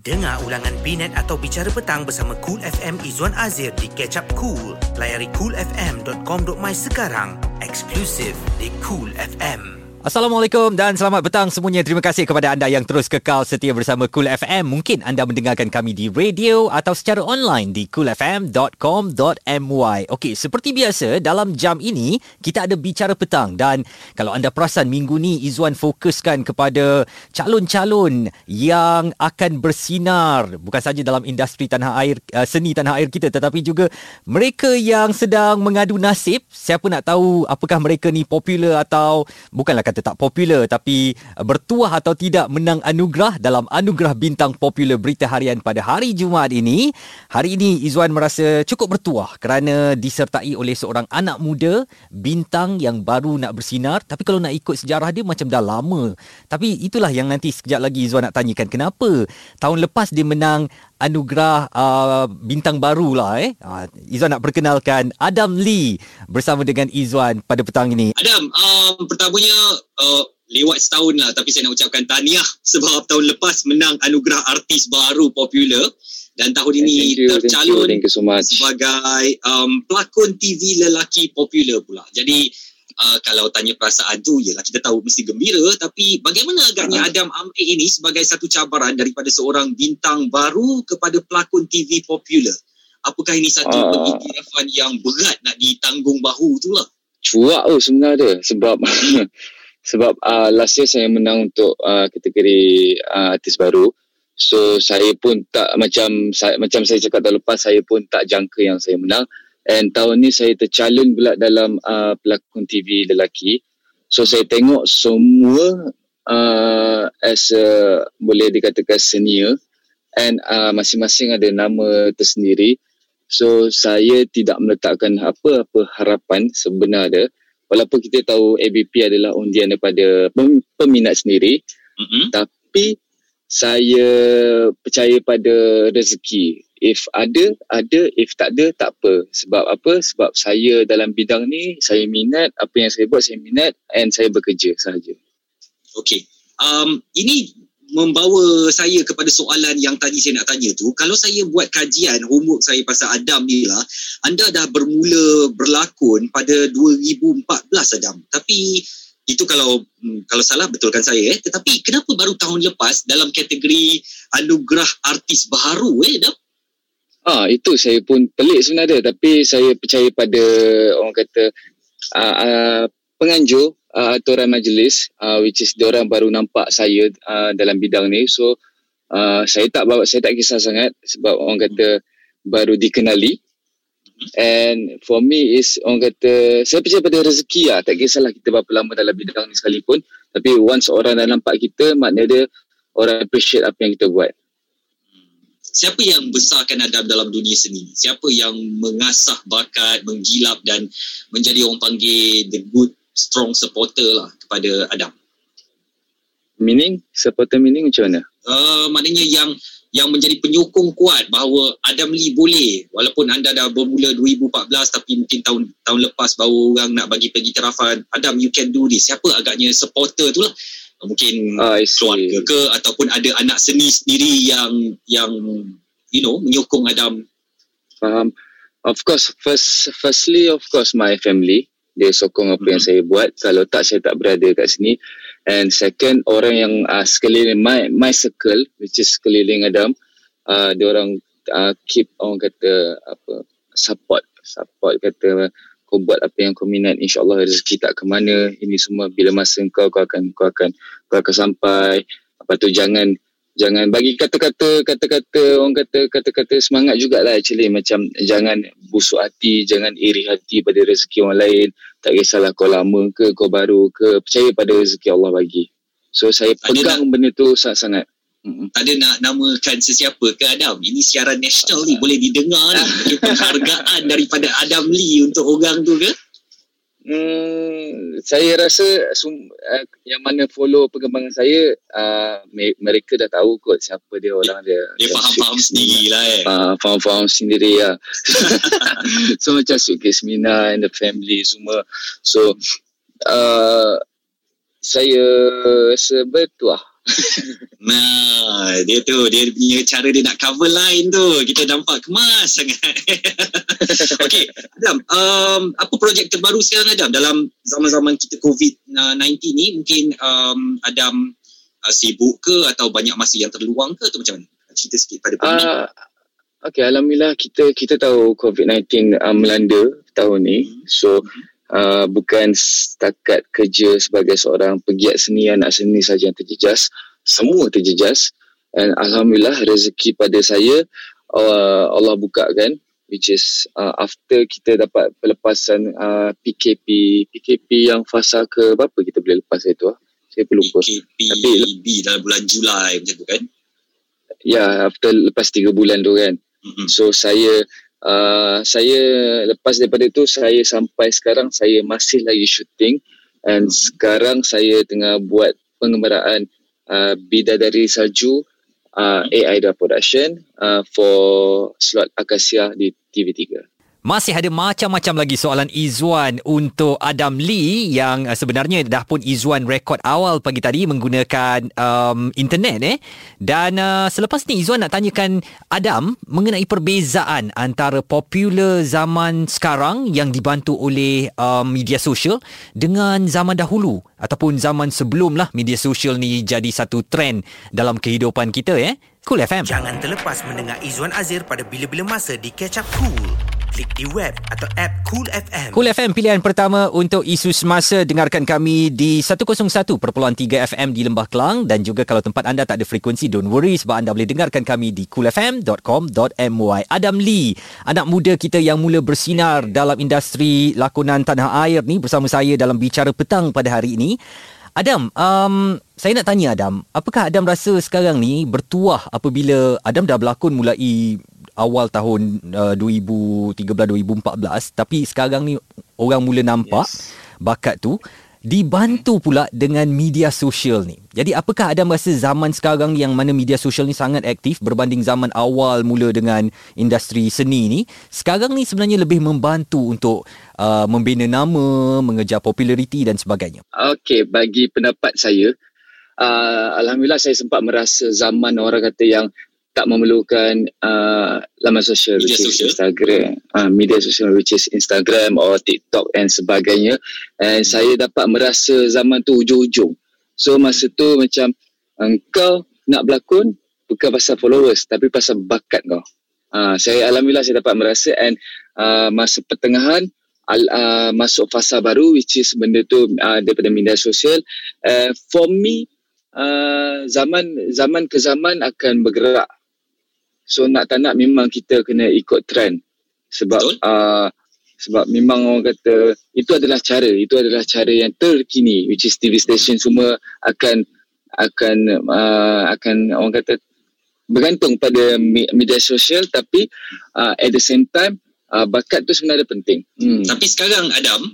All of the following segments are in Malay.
Dengar ulangan Binet atau Bicara Petang bersama Kool FM Izwan Azir di Catch Up Kool. Layari koolfm.com.my sekarang. Eksklusif di Kool FM. Assalamualaikum dan selamat petang semuanya. Terima kasih kepada anda yang terus kekal setia bersama Kool FM. Mungkin anda mendengarkan kami di radio atau secara online di koolfm.com.my. Okey, seperti biasa dalam jam ini kita ada Bicara Petang, dan kalau anda perasan minggu ni Izwan fokuskan kepada calon-calon yang akan bersinar bukan saja dalam industri tanah air, seni tanah air kita, tetapi juga mereka yang sedang mengadu nasib. Siapa nak tahu apakah mereka ni popular atau bukanlah kata tak popular, tapi bertuah atau tidak menang anugerah dalam Anugerah Bintang Popular Berita Harian pada hari Jumaat ini. Hari ini Izwan merasa cukup bertuah kerana disertai oleh seorang anak muda bintang yang baru nak bersinar, tapi kalau nak ikut sejarah dia macam dah lama. Tapi itulah yang nanti sekejap lagi Izwan nak tanyakan, kenapa tahun lepas dia menang anugerah bintang baru lah. Izwan nak perkenalkan Adam Lee bersama dengan Izwan pada petang ini. Adam, pertamanya lewat setahun lah, tapi saya nak ucapkan tahniah sebab tahun lepas menang anugerah artis baru popular, dan tahun ini tercalon sebagai pelakon TV lelaki popular pula. Jadi kalau tanya perasaan tu, ialah kita tahu mesti gembira, tapi bagaimana agaknya Adam ambil ini sebagai satu cabaran daripada seorang bintang baru kepada pelakon TV popular? Apakah ini satu pengiktirafan yang berat nak ditanggung bahu tu lah? Cuak tu sebenarnya, sebab last year saya menang untuk kategori artis baru. So saya pun tak, macam saya cakap tahun lepas, saya pun tak jangka yang saya menang. And tahun ni saya tercalon pula dalam pelakon TV lelaki. So saya tengok semua as a, boleh dikatakan senior, and masing-masing ada nama tersendiri. So saya tidak meletakkan apa-apa harapan sebenarnya, walaupun kita tahu ABP adalah undian daripada peminat sendiri. Tapi saya percaya pada rezeki. If ada, ada. If tak ada, tak apa. Sebab apa? Sebab saya dalam bidang ni, saya minat. Apa yang saya buat, saya minat. And saya bekerja sahaja. Okay. Ini membawa saya kepada soalan yang tadi saya nak tanya tu. Kalau saya buat kajian, homework saya pasal Adam ni lah, anda dah bermula berlakon pada 2014, Adam. Tapi itu kalau salah betulkan saya. Tetapi kenapa baru tahun lepas dalam kategori anugerah artis baru, Adam? Itu saya pun pelik sebenarnya, tapi saya percaya pada orang kata penganjur aturan majlis, which is diorang baru nampak saya dalam bidang ni. So saya tak kisah sangat sebab orang kata baru dikenali. And for me is, orang kata, saya percaya pada rezeki lah. Tak kisahlah kita berapa lama dalam bidang ni sekalipun, tapi once orang dah nampak kita, maknanya dia orang appreciate apa yang kita buat. Siapa yang besarkan Adam dalam dunia seni? Siapa yang mengasah bakat, menggilap dan menjadi orang panggil the good, strong supporter lah kepada Adam? Meaning? Supporter meaning macam mana? Maknanya yang menjadi penyokong kuat bahawa Adam Lee boleh. Walaupun anda dah bermula 2014, tapi mungkin tahun lepas baru orang nak bagi pengiktirafan, Adam, you can do this. Siapa agaknya supporter tu lah? Mungkin keluarga ke, ataupun ada anak seni sendiri yang you know, menyokong Adam? Faham. Of course, firstly of course my family, dia sokong apa yang saya buat. Kalau tak, saya tak berada kat sini. And second, orang yang sekeliling my circle, which is sekeliling Adam, dia orang keep, orang kata apa, support kata, kau buat apa yang kau minat, insyaAllah rezeki tak ke mana, ini semua bila masa kau akan sampai. Lepas tu jangan bagi kata-kata semangat jugalah actually. Macam jangan busuk hati, jangan iri hati pada rezeki orang lain. Tak kisahlah kau lama ke, kau baru ke, percaya pada rezeki Allah bagi. So saya pegang benda tu sangat-sangat. Tak ada nak namakan sesiapa ke, Adam? Ini siaran nasional ni, boleh didengar ni. Bagi penghargaan daripada Adam Lee untuk orang tu ke? Saya rasa yang mana follow perkembangan saya, mereka dah tahu kot siapa dia, orang dia faham-faham sendiri lah. Faham-faham sendiri lah. So macam Sukhis Mina and the family semua. So saya rasa bertuah. Nah, dia tu, dia punya cara dia nak cover line tu, kita nampak kemas sangat. Okey, Adam, apa projek terbaru sekarang Adam dalam zaman-zaman kita COVID-19 ni? Mungkin Adam sibuk ke atau banyak masa yang terluang ke, atau macam mana? Cerita sikit pada pendengar. Okey, alhamdulillah kita tahu COVID-19 melanda tahun ni. So bukan setakat kerja sebagai seorang pegiat seni, anak seni saja yang terjejas, semua terjejas. And alhamdulillah rezeki pada saya Allah bukakan, which is after kita dapat pelepasan PKP yang fasa ke berapa kita boleh lepas itu, saya lupa. PKP dalam bulan Julai macam tu kan? Ya, after lepas 3 bulan tu kan. So saya lepas daripada tu, saya sampai sekarang saya masih lagi syuting, and sekarang saya tengah buat pengembaraan Bidadari Salju, AIDA Production, for slot Akasia di TV3. Masih ada macam-macam lagi soalan Izwan untuk Adam Lee yang sebenarnya dah pun Izwan rekod awal pagi tadi menggunakan internet. Dan selepas ni Izwan nak tanyakan Adam mengenai perbezaan antara popular zaman sekarang yang dibantu oleh media sosial dengan zaman dahulu ataupun zaman sebelum lah media sosial ni jadi satu trend dalam kehidupan kita. Kool FM. Jangan terlepas mendengar Izwan Azir pada bila-bila masa di Catch Up Kool. Klik di web atau app Kool FM. Kool FM pilihan pertama untuk isu semasa. Dengarkan kami di 101.3 FM di Lembah Kelang. Dan juga kalau tempat anda tak ada frekuensi, don't worry, sebab anda boleh dengarkan kami di koolfm.com.my. Adam Lee, anak muda kita yang mula bersinar dalam industri lakonan tanah air ni, bersama saya dalam Bicara Petang pada hari ini. Adam, saya nak tanya Adam, apakah Adam rasa sekarang ni bertuah apabila Adam dah berlakon mulai awal tahun 2013-2014, tapi sekarang ni orang mula nampak bakat tu dibantu pula dengan media sosial ni. Jadi apakah Adam rasa zaman sekarang yang mana media sosial ni sangat aktif berbanding zaman awal mula dengan industri seni ni, sekarang ni sebenarnya lebih membantu untuk membina nama, mengejar populariti dan sebagainya? Okey, bagi pendapat saya, alhamdulillah saya sempat merasa zaman orang kata yang tak memerlukan laman sosial, Instagram, media sosial, which is Instagram or TikTok and sebagainya. And saya dapat merasa zaman tu hujung-hujung. So masa tu macam engkau nak berlakon bukan pasal followers tapi pasal bakat kau. Saya alhamdulillah saya dapat merasa, and masa pertengahan masuk fasa baru, which is benda tu daripada media sosial. For me, zaman ke zaman akan bergerak. So nak tak nak memang kita kena ikut trend, sebab memang orang kata itu adalah cara yang terkini, which is TV station semua akan orang kata bergantung pada media sosial, tapi at the same time bakat tu sebenarnya penting. Tapi sekarang Adam,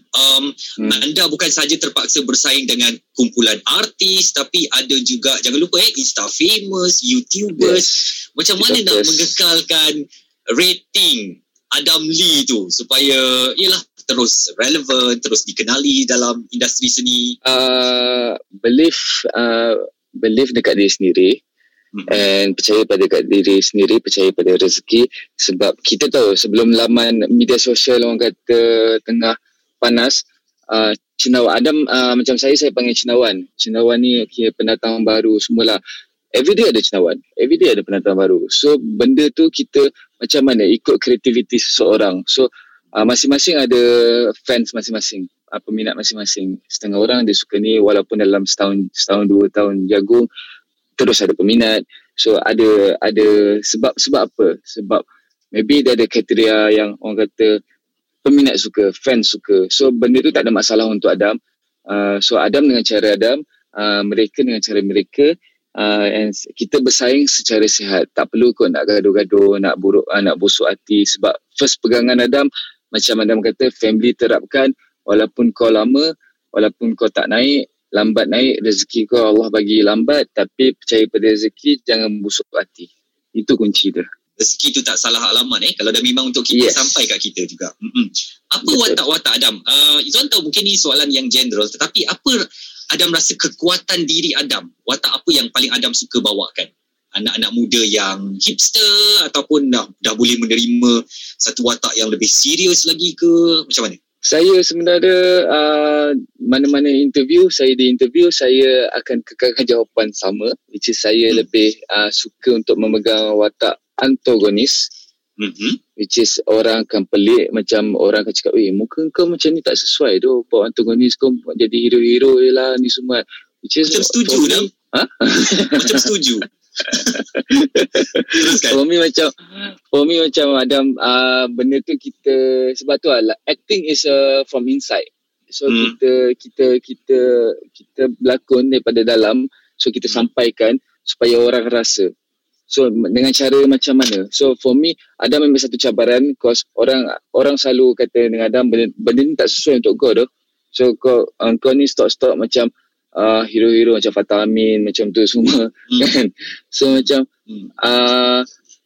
anda bukan saja terpaksa bersaing dengan kumpulan artis, tapi ada juga, jangan lupa Insta famous, YouTubers. Macam mana nak mengekalkan rating Adam Lee tu supaya ialah terus relevan, terus dikenali dalam industri seni? Belief dekat diri sendiri. And percaya pada kat diri sendiri, percaya pada rezeki. Sebab kita tahu sebelum laman media sosial orang kata tengah panas, Cinawan Adam, macam saya panggil Cinawan ni kira pendatang baru semualah. Everyday ada Cinawan, everyday ada pendatang baru. So benda tu kita macam mana ikut kreativiti seseorang. So masing-masing ada fans masing-masing, peminat masing-masing. Setengah orang dia suka ni walaupun dalam setahun 2 tahun jagung, terus ada peminat. So ada sebab apa? Sebab maybe dia ada kriteria yang orang kata peminat suka, fans suka. So benda tu tak ada masalah untuk Adam. So Adam dengan cara Adam, mereka dengan cara mereka, and kita bersaing secara sihat. Tak perlu kot nak gaduh-gaduh, nak busuk hati, sebab first pegangan Adam, macam Adam kata, family terapkan, walaupun kau lama, walaupun kau tak naik, lambat naik, rezeki kau Allah bagi lambat, tapi percaya pada rezeki, jangan busuk hati. Itu kunci dia. Rezeki tu tak salah alamat kalau dah memang untuk kita, sampai kat kita juga. Apa watak-watak Adam? Izwan tahu mungkin ni soalan yang general, tetapi apa Adam rasa kekuatan diri Adam, watak apa yang paling Adam suka bawakan? Anak-anak muda yang hipster ataupun dah boleh menerima satu watak yang lebih serius lagi ke? Macam mana? Saya sebenarnya mana-mana interview, saya akan kekalkan jawapan sama, which is saya lebih suka untuk memegang watak antagonis, which is orang akan pelik, macam orang akan cakap, muka kau macam ni tak sesuai tu, buat antagonis kau jadi hero-hero je lah ni semua. Which is, macam setuju lah. Macam setuju. For me macam Adam, benda tu kita, sebab tu lah acting is from inside, so kita berlakon daripada dalam, so kita sampaikan supaya orang rasa, so dengan cara macam mana. So for me, Adam memang satu cabaran, cause orang selalu kata dengan Adam, benda ni tak sesuai untuk kau tu, so kau ni stop macam hero-hero macam Fatah Amin macam tu semua kan. So macam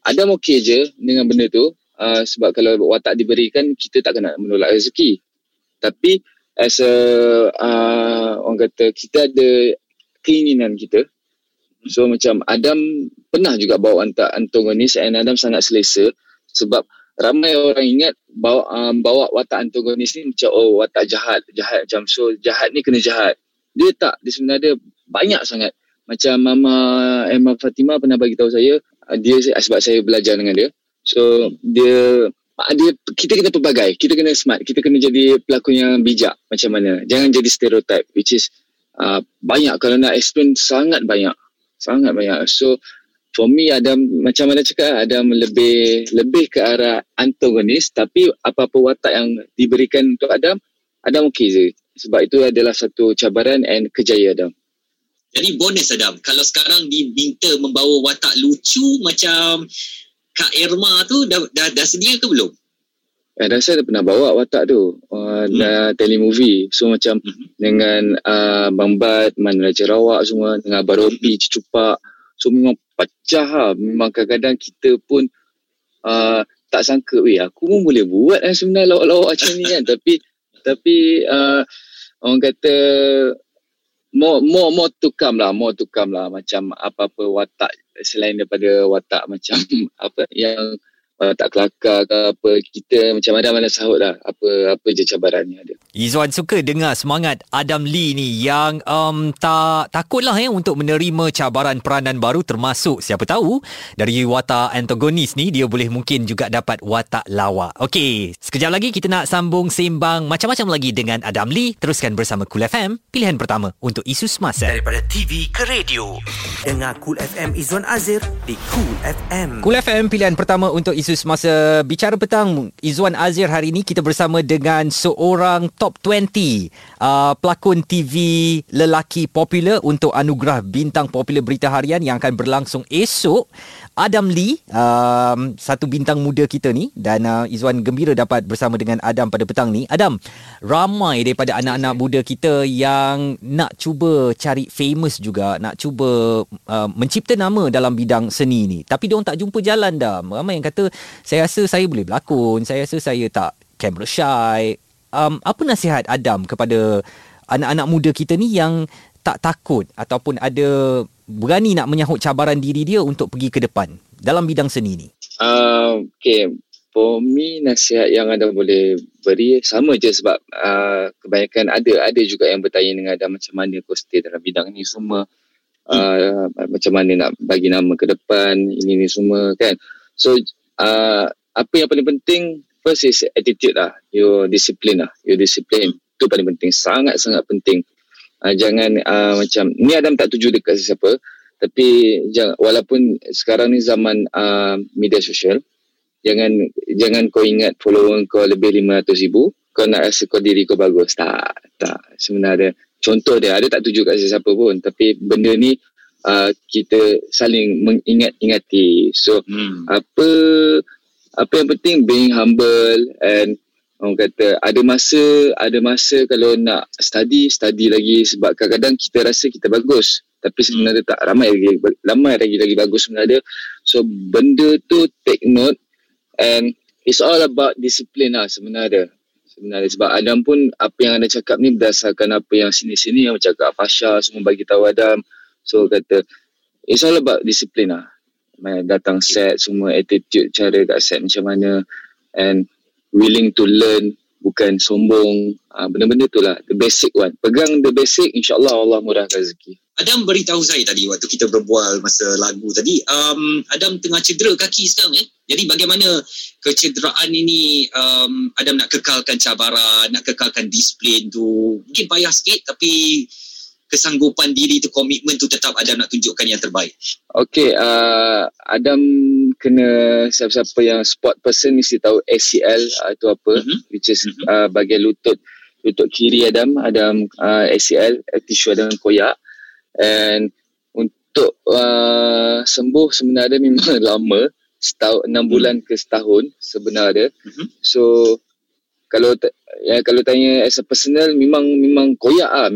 Adam okey je dengan benda tu, sebab kalau watak diberikan kita tak kena menolak rezeki. Tapi as a orang kata, kita ada keinginan kita. So macam Adam pernah juga bawa antagonis, and Adam sangat selesa sebab ramai orang ingat bawa watak antagonis ni macam watak jahat macam, so jahat ni kena jahat. Dia tak, dia sebenarnya banyak sangat. Macam Mama Emma Fatimah pernah bagi tahu saya, dia sebab saya belajar dengan dia. So dia kita kena pelbagai, kita kena smart, kita kena jadi pelakon yang bijak macam mana. Jangan jadi stereotype, which is banyak, kalau nak explain sangat banyak. So for me, Adam macam mana cakap, Adam lebih ke arah antagonis, tapi apa-apa watak yang diberikan untuk Adam okey je. Sebab itu adalah satu cabaran and kejayaan Adam. Jadi bonus Adam, kalau sekarang diminta membawa watak lucu macam Kak Irma tu, dah sedia ke belum? Rasa dah pernah bawa watak tu, dah telemovie. So macam dengan Bang Bat, Manulai Cerawak semua, dengan Abang Robby, Cucupak. So memang pecah lah. Memang kadang-kadang kita pun tak sangka, aku pun boleh buat kan sebenarnya lawak-lawak macam ni kan. Tapi orang kata more to come lah, macam apa-apa watak selain daripada watak macam apa yang tak kelakar ke apa, kita macam mana sahut lah apa je cabarannya ada. Izwan suka dengar semangat Adam Lee ni yang tak takutlah untuk menerima cabaran peranan baru, termasuk siapa tahu dari watak antagonis ni dia boleh mungkin juga dapat watak lawak. Okey, sekejap lagi kita nak sambung sembang macam-macam lagi dengan Adam Lee. Teruskan bersama Kool FM, pilihan pertama untuk isu semasa. Daripada TV ke radio, dengar Kool FM Izwan Azir di Kool FM. Kool FM, pilihan pertama untuk isu semasa. Bicara Petang Izwan Azir hari ini, kita bersama dengan seorang top 20 pelakon TV lelaki popular untuk Anugerah Bintang Popular Berita Harian yang akan berlangsung esok, Adam Lee, satu bintang muda kita ni. Dan Izwan gembira dapat bersama dengan Adam pada petang ni. Adam, ramai daripada anak-anak muda kita yang nak cuba cari famous juga, nak cuba mencipta nama dalam bidang seni ni, tapi diorang tak jumpa jalan dah. Ramai yang kata, saya rasa saya boleh berlakon, saya rasa saya tak camera shy. Apa nasihat Adam kepada anak-anak muda kita ni yang tak takut ataupun ada berani nak menyahut cabaran diri dia untuk pergi ke depan dalam bidang seni ni? Okay, for me, nasihat yang Adam boleh beri sama je, sebab kebanyakan ada juga yang bertanya dengan Adam macam mana kau stay dalam bidang ni semua, macam mana nak bagi nama ke depan ini semua kan. So apa yang paling penting first is attitude lah, your discipline tu paling penting, sangat-sangat penting. Jangan macam ni, Adam tak tuju dekat sesiapa, tapi jangan, walaupun sekarang ni zaman media sosial, jangan kau ingat follower kau lebih 500,000 kau nak rasa kau diri kau bagus. Tak sebenarnya. Contoh dia tak tuju kat sesiapa pun, tapi benda ni kita saling mengingat-ingati. So apa yang penting, being humble, and orang kata ada masa kalau nak study lagi, sebab kadang-kadang kita rasa kita bagus tapi sebenarnya tak, ramai lagi bagus sebenarnya. So benda tu take note, and it's all about discipline lah sebenarnya. sebenarnya. Sebab Adam pun apa yang Adam cakap ni berdasarkan apa yang sini-sini yang cakap Fasha semua bagi tahu Adam. So kata it's all about discipline lah. Datang set, semua attitude cara kat set macam mana, and willing to learn, bukan sombong. Benda-benda tu lah, the basic one. Pegang the basic, insyaAllah Allah murahkan rezeki. Adam beritahu saya tadi waktu kita berbual masa lagu tadi, Adam tengah cedera kaki sekarang . Jadi bagaimana kecederaan ini, Adam nak kekalkan cabaran, nak kekalkan disiplin tu. Mungkin payah sikit tapi kesanggupan diri tu, komitmen tu tetap Adam nak tunjukkan yang terbaik. Okay, Adam kena, siapa-siapa yang sport person mesti tahu ACL itu apa, which is bagian lutut kiri Adam ACL, tisu Adam koyak. And untuk sembuh sebenarnya memang lama, 6 bulan ke setahun sebenarnya. So kalau tanya as a personal, memang koyak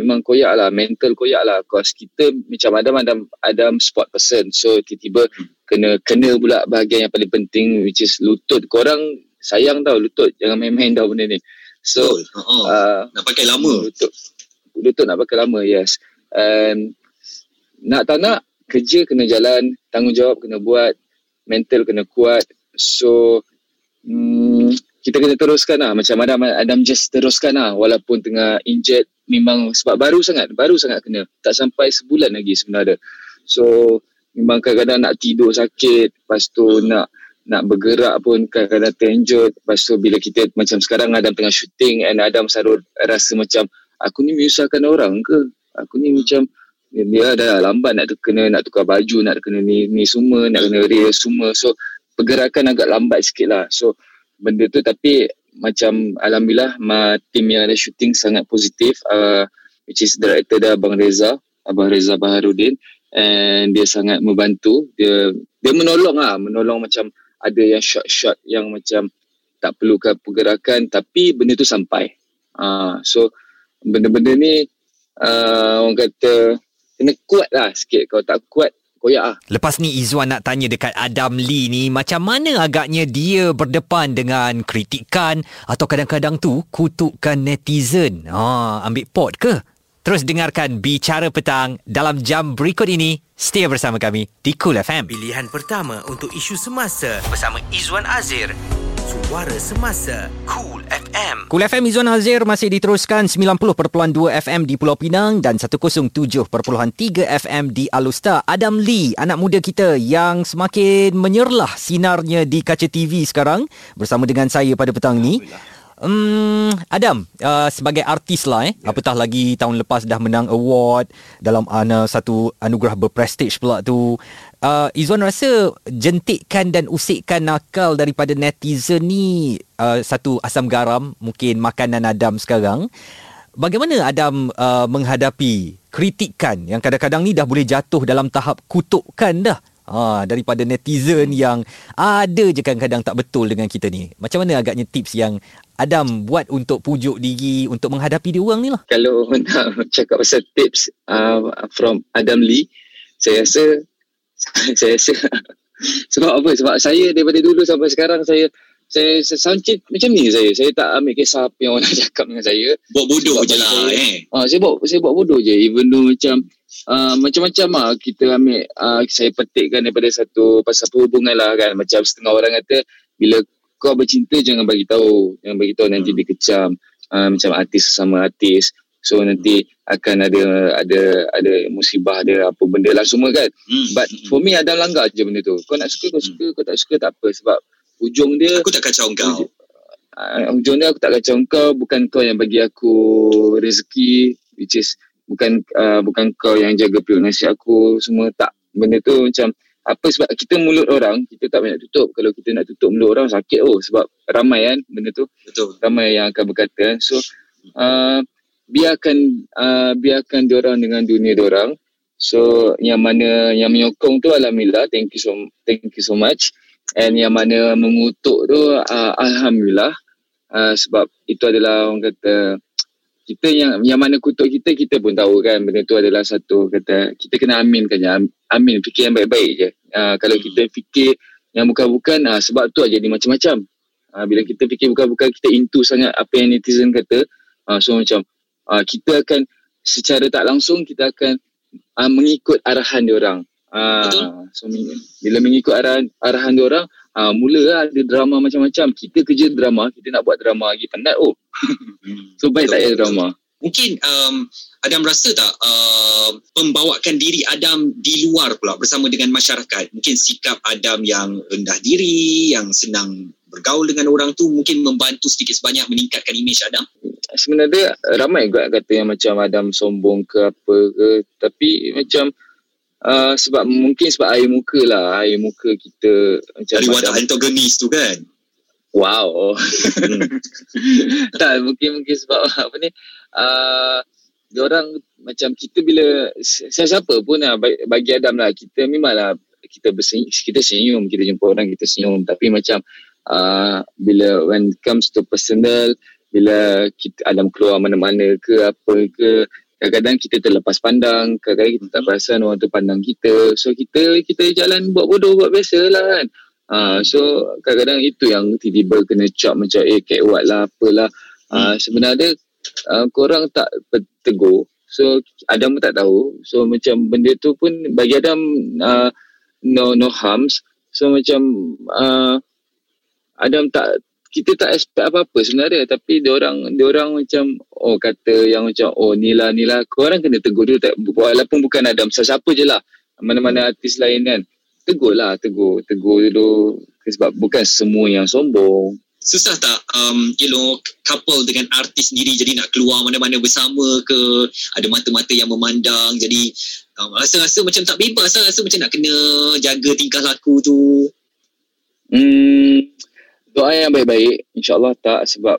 lah, mental koyak lah. Cause kita macam Adam sport person, so tiba-tiba kena pula bahagian yang paling penting, which is lutut. Korang sayang tau lutut, jangan main-main tau benda ni. So nak pakai lama lutut nak pakai lama, yes. And nak tak nak, kerja kena jalan, tanggungjawab kena buat, mental kena kuat. So kita kena teruskan lah, macam Adam just teruskan lah walaupun tengah injet. Memang sebab baru sangat kena, tak sampai sebulan lagi sebenarnya. So memang kadang-kadang nak tidur sakit, lepas tu nak bergerak pun kadang-kadang terinjut. Lepas tu bila kita macam sekarang Adam tengah shooting, and Adam selalu rasa macam aku ni menyusahkan orang ke? Aku ni macam dia dah lambat nak tukar baju, nak kena ni semua, nak kena reels semua. So pergerakan agak lambat sikit lah. So benda tu, tapi macam alhamdulillah tim yang ada syuting sangat positif, which is director dah Abang Reza Baharudin, and dia sangat membantu. Dia menolong macam ada yang shot-shot yang macam tak perlukan pergerakan tapi benda tu sampai. So benda-benda ni orang kata kena kuat lah sikit. Kalau tak kuat, koyak lah. Lepas ni Izwan nak tanya dekat Adam Lee ni, macam mana agaknya dia berdepan dengan kritikan atau kadang-kadang tu kutukan netizen? Ambil pot ke? Terus dengarkan Bicara Petang dalam jam berikut ini. Stay bersama kami di Kool FM. Pilihan pertama untuk isu semasa bersama Izwan Azir, suara semasa Kool FM. Kool FM, Izwan Azir masih diteruskan 90.2 FM di Pulau Pinang dan 107.3 FM di Alusta. Adam Lee, anak muda kita yang semakin menyerlah sinarnya di kaca TV sekarang, bersama dengan saya pada petang ni. Adam, sebagai artis lah, apatah lagi tahun lepas dah menang award dalam satu anugerah berprestij pula tu. Izwan rasa jentikan dan usikkan nakal daripada netizen ni satu asam garam mungkin makanan Adam sekarang. Bagaimana Adam menghadapi kritikan yang kadang-kadang ni dah boleh jatuh dalam tahap kutukan dah? Daripada netizen yang ada je kadang-kadang tak betul dengan kita ni. Macam mana agaknya tips yang Adam buat untuk pujuk diri, untuk menghadapi dia orang ni lah? Kalau nak cakap pasal tips from Adam Lee, saya rasa sebab apa? Sebab saya daripada dulu sampai sekarang saya sancit macam ni. Saya tak ambil kisah apa yang orang cakap dengan saya. Buat bodoh je lah. Saya buat bodoh je. Even though macam-macam lah kita ambil, saya petikkan daripada satu pasal perhubungan lah kan. Macam setengah orang kata bila kau bercinta jangan bagi tahu nanti dikecam, macam artis sama artis, so nanti akan ada musibah, ada apa benda lah semua kan. But for me Adam langgar je benda tu. Kau nak suka kau suka, kau tak suka tak apa, sebab hujung dia aku tak kacau kau. Hujung dia aku tak kacau kau, bukan kau yang bagi aku rezeki, which is bukan kau yang jaga periuk nasi aku semua. Tak, benda tu macam apa, sebab kita mulut orang kita tak banyak tutup. Kalau kita nak tutup mulut orang sakit sebab ramai kan benda tu. Betul, ramai yang akan berkata. So biarkan diorang dengan dunia diorang. So yang mana yang menyokong tu alhamdulillah, thank you so much, and yang mana mengutuk tu alhamdulillah, sebab itu adalah orang kata kita yang mana kutuk kita pun tahu kan benda tu adalah satu kata kita kena aminkan fikir yang baik-baik je. Kalau kita fikir yang bukan-bukan, sebab tu jadi macam-macam. Bila kita fikir bukan-bukan kita into sangat apa yang netizen kata, so macam kita akan secara tak langsung kita akan mengikut arahan diorang. So bila mengikut arahan diorang, mula ada drama macam-macam. Kita kerja drama, kita nak buat drama lagi penat so baik tak ada drama. Mungkin Adam rasa tak pembawakan diri Adam di luar pula bersama dengan masyarakat, mungkin sikap Adam yang rendah diri, yang senang bergaul dengan orang tu mungkin membantu sedikit sebanyak meningkatkan imej Adam? Sebenarnya ramai juga kata yang macam Adam sombong ke apa ke, tapi macam sebab mungkin sebab air muka lah, air muka kita macam dari watak antagonis tu kan? Wow. Tak, mungkin sebab apa ni, diorang macam kita bila siapa pun lah, bagi Adam lah, kita memanglah kita senyum, kita jumpa orang kita senyum, tapi macam bila when it comes to personal, bila kita Adam keluar mana-mana ke apa ke, kadang-kadang kita terlepas pandang, kadang-kadang kita tak perasan orang tu pandang kita, so kita jalan buat bodoh, buat biasa lah kan. So kadang-kadang itu yang tiba-tiba kena cap macam kewat lah apalah. Sebenarnya korang tak tegur, so Adam pun tak tahu, so macam benda tu pun bagi Adam no harms. So macam Adam tak, kita tak expect apa-apa sebenarnya, tapi dia orang macam kata yang macam nilah korang kena tegur dulu, tak walaupun bukan Adam, siapa je lah, mana-mana artis lain kan, tegur dulu sebab bukan semua yang sombong. Susah tak couple dengan artis sendiri, jadi nak keluar mana-mana bersama ke, ada mata-mata yang memandang, jadi rasa-rasa macam tak bebas, rasa macam nak kena jaga tingkah laku tu? Doa yang baik-baik, insyaAllah tak, sebab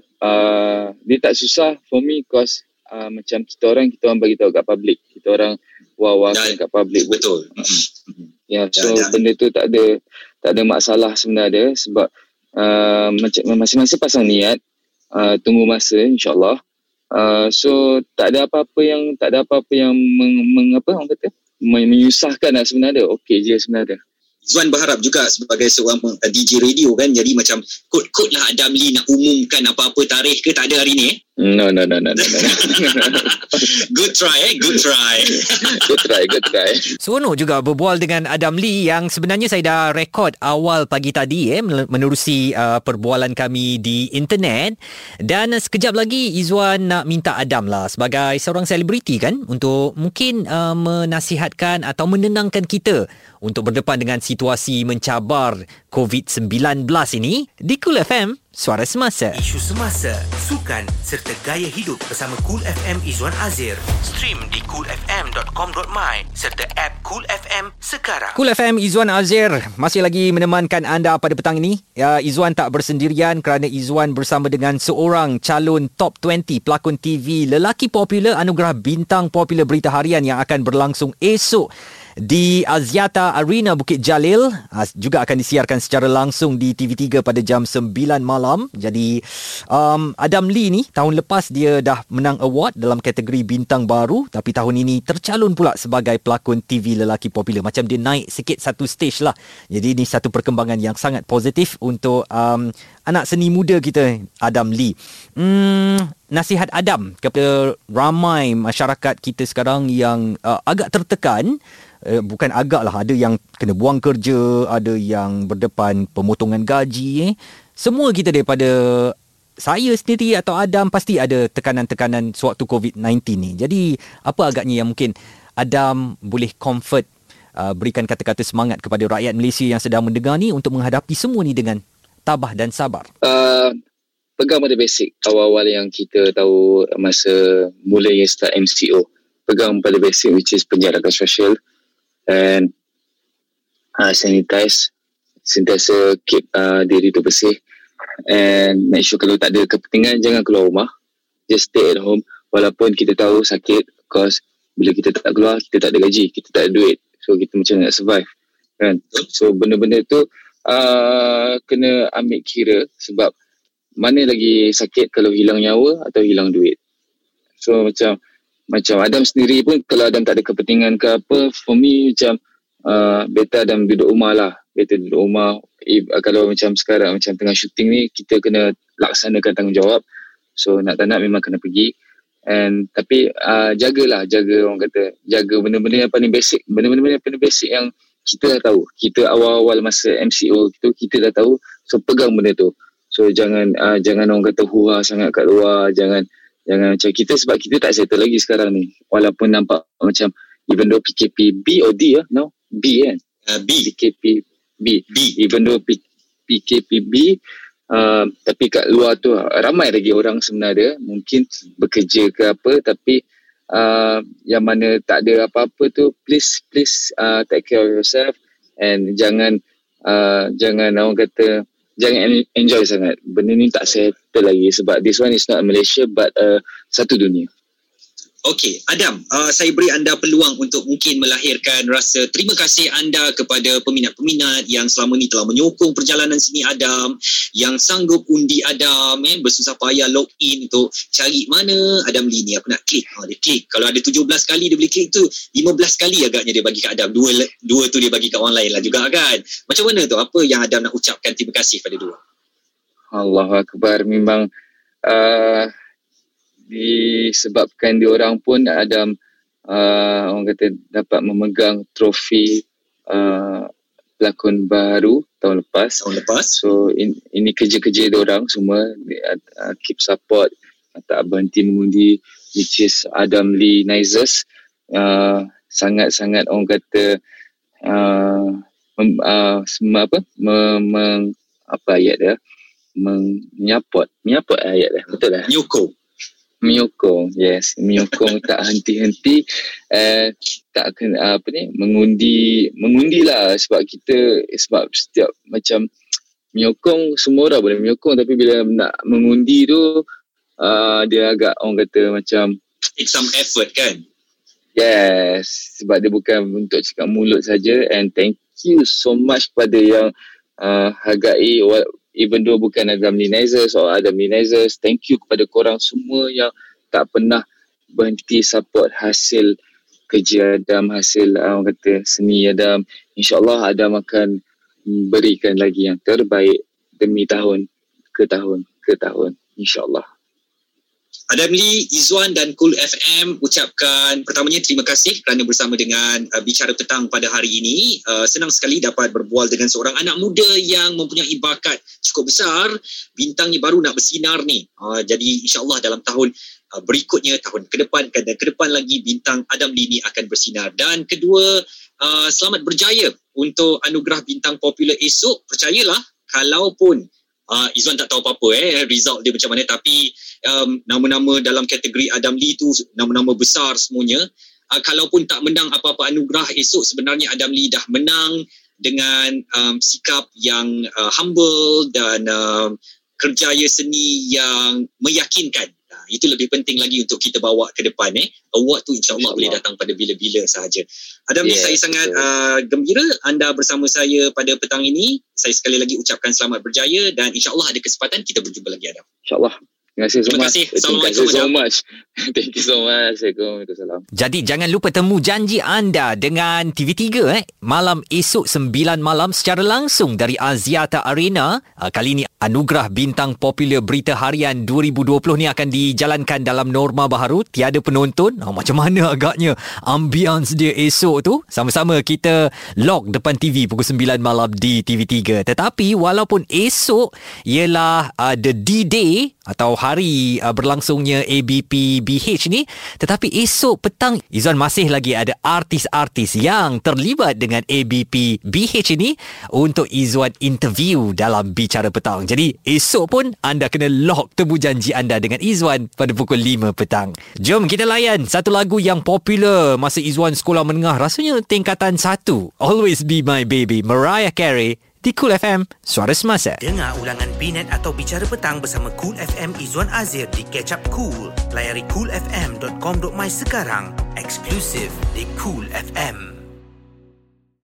dia tak susah for me, cause macam kita orang bagi tahu kat public, kita orang wah-wahkan kat public, betul. Ya, so benda tu tak ada masalah sebenarnya, sebab masing-masing pasang niat, tunggu masa insyaAllah. So tak ada apa-apa yang menyusahkan lah sebenarnya, okey je sebenarnya. Izwan berharap juga sebagai seorang DJ radio kan, jadi macam kod-kod lah Adam Lee nak umumkan apa-apa tarikh ke tak ada hari ni? No. Good try. Seronok juga berbual dengan Adam Lee yang sebenarnya saya dah rekod awal pagi tadi menerusi perbualan kami di internet, dan sekejap lagi Izwan nak minta Adam lah sebagai seorang selebriti kan untuk mungkin menasihatkan atau menenangkan kita untuk berdepan dengan situasi mencabar COVID-19 ini di Kool FM, Suara Semasa. Isu semasa, sukan serta gaya hidup bersama Kool FM Izwan Azir. Stream di koolfm.com.my serta app Kool FM sekarang. Kool FM Izwan Azir masih lagi menemankan anda pada petang ini. Izwan tak bersendirian kerana Izwan bersama dengan seorang calon top 20 pelakon TV lelaki popular Anugerah Bintang Popular Berita Harian yang akan berlangsung esok di Axiata Arena Bukit Jalil, juga akan disiarkan secara langsung di TV3 pada jam 9 malam. Jadi Adam Lee ni tahun lepas dia dah menang award dalam kategori bintang baru, tapi tahun ini tercalon pula sebagai pelakon TV lelaki popular. Macam dia naik sikit satu stage lah. Jadi ini satu perkembangan yang sangat positif untuk anak seni muda kita Adam Lee. Nasihat Adam kepada ramai masyarakat kita sekarang yang agak tertekan, bukan agak lah, ada yang kena buang kerja, ada yang berdepan pemotongan gaji. Semua kita, daripada saya sendiri atau Adam, pasti ada tekanan-tekanan sewaktu COVID-19 ni. Jadi apa agaknya yang mungkin Adam boleh comfort, berikan kata-kata semangat kepada rakyat Malaysia yang sedang mendengar ni untuk menghadapi semua ni dengan tabah dan sabar? Pegang pada basic awal-awal yang kita tahu masa mulanya start MCO. Pegang pada basic, which is penjarakan sosial and sanitize. Sentiasa keep diri tu bersih and make sure kalau tak ada kepentingan jangan keluar rumah. Just stay at home, walaupun kita tahu sakit, cause bila kita tak keluar kita tak ada gaji, kita tak ada duit, so kita macam nak survive kan. So benda-benda tu kena ambil kira, sebab mana lagi sakit kalau hilang nyawa atau hilang duit. So macam Adam sendiri pun, kalau Adam tak ada kepentingan ke apa, for me macam better Adam duduk rumah lah, Better duduk rumah. Kalau macam sekarang, macam tengah syuting ni, kita kena laksanakan tanggungjawab. So nak tak nak memang kena pergi. And tapi jaga orang kata, jaga benda-benda yang paling basic, yang kita dah tahu. Kita awal-awal masa MCO itu kita dah tahu. So pegang benda tu. So jangan orang kata hura sangat kat luar, jangan macam kita, sebab kita tak settle lagi sekarang ni. Walaupun nampak macam even though PKP B or D no? B kan? B. PKP B. B. Even though PKP B, tapi kat luar tu ramai lagi orang sebenarnya mungkin bekerja ke apa, tapi yang mana tak ada apa-apa tu, please take care of yourself and jangan orang kata jangan enjoy sangat. Benda ni tak settle lagi sebab this one is not Malaysia but satu dunia. Okey, Adam, saya beri anda peluang untuk mungkin melahirkan rasa terima kasih anda kepada peminat-peminat yang selama ini telah menyokong perjalanan seni Adam, yang sanggup undi Adam, bersusah payah log in untuk cari mana Adam Lee ni, aku nak klik. Dia klik. Kalau ada 17 kali dia boleh klik tu, 15 kali agaknya dia bagi kat Adam. Dua tu dia bagi kat orang lain lah juga kan. Macam mana tu? Apa yang Adam nak ucapkan terima kasih pada dua? Allahuakbar, memang... disebabkan diorang pun Adam orang kata dapat memegang trofi pelakon baru tahun lepas. So ini kerja-kerja diorang semua, keep support, tak berhenti mengundi, which is Adam Lee Nizes, sangat-sangat orang kata menyapot ayat dah, betul lah, menyokong, yes, menyokong tak henti-henti, tak kena apa ni, mengundilah sebab setiap macam menyokong, semua orang boleh menyokong, tapi bila nak mengundi tu dia agak orang kata macam it's some effort kan. Yes, sebab dia bukan untuk cakap mulut saja. And thank you so much pada yang hargai, even though bukan Adam Lee Nizes, thank you kepada korang semua yang tak pernah berhenti support hasil kerja Adam, hasil orang kata seni Adam. InsyaAllah Adam akan berikan lagi yang terbaik demi tahun ke tahun ke tahun, InsyaAllah. Adam Lee, Izwan dan Kool FM ucapkan pertamanya terima kasih kerana bersama dengan Bicara Petang pada hari ini. Senang sekali dapat berbual dengan seorang anak muda yang mempunyai bakat cukup besar. Bintangnya baru nak bersinar ni. Jadi insyaAllah dalam tahun berikutnya, tahun ke depan dan ke depan lagi, bintang Adam Lee ni akan bersinar. Dan kedua, selamat berjaya untuk Anugerah Bintang Popular esok. Percayalah, kalaupun Izwan tak tahu apa-apa result dia macam mana, tapi nama-nama dalam kategori Adam Lee tu nama-nama besar semuanya. Kalaupun tak menang apa-apa anugerah esok, sebenarnya Adam Lee dah menang dengan sikap yang humble dan kerjaya seni yang meyakinkan. Itu lebih penting lagi untuk kita bawa ke depan. Award tu insyaAllah boleh datang pada bila-bila sahaja. Adam Lee, saya sangat gembira anda bersama saya pada petang ini. Saya sekali lagi ucapkan selamat berjaya dan insyaAllah ada kesempatan kita berjumpa lagi, Adam. InsyaAllah. Terima kasih. Assalamualaikum. Thank you so much. Assalamualaikum. Jadi jangan lupa temu janji anda dengan TV3 malam esok 9 malam secara langsung dari Axiata Arena. Kali ini Anugerah Bintang Popular Berita Harian 2020 ni akan dijalankan dalam norma baharu, tiada penonton. Macam mana agaknya ambience dia esok tu? Sama-sama kita log depan TV pukul 9 malam di TV3. Tetapi walaupun esok ialah the D-Day atau hari berlangsungnya ABPBH ni, tetapi esok petang Izwan masih lagi ada artis-artis yang terlibat dengan ABPBH ini untuk Izwan interview dalam Bicara Petang. Jadi esok pun anda kena lock temu janji anda dengan Izwan pada pukul 5 petang. Jom kita layan satu lagu yang popular masa Izwan sekolah menengah, rasanya tingkatan 1, Always Be My Baby, Mariah Carey, di Kool FM, Suara Semasa. Dengar ulangan Binet atau Bicara Petang bersama Kool FM Izwan Azir di Catch Up Kool. Layari koolfm.com.my sekarang. Eksklusif di Kool FM.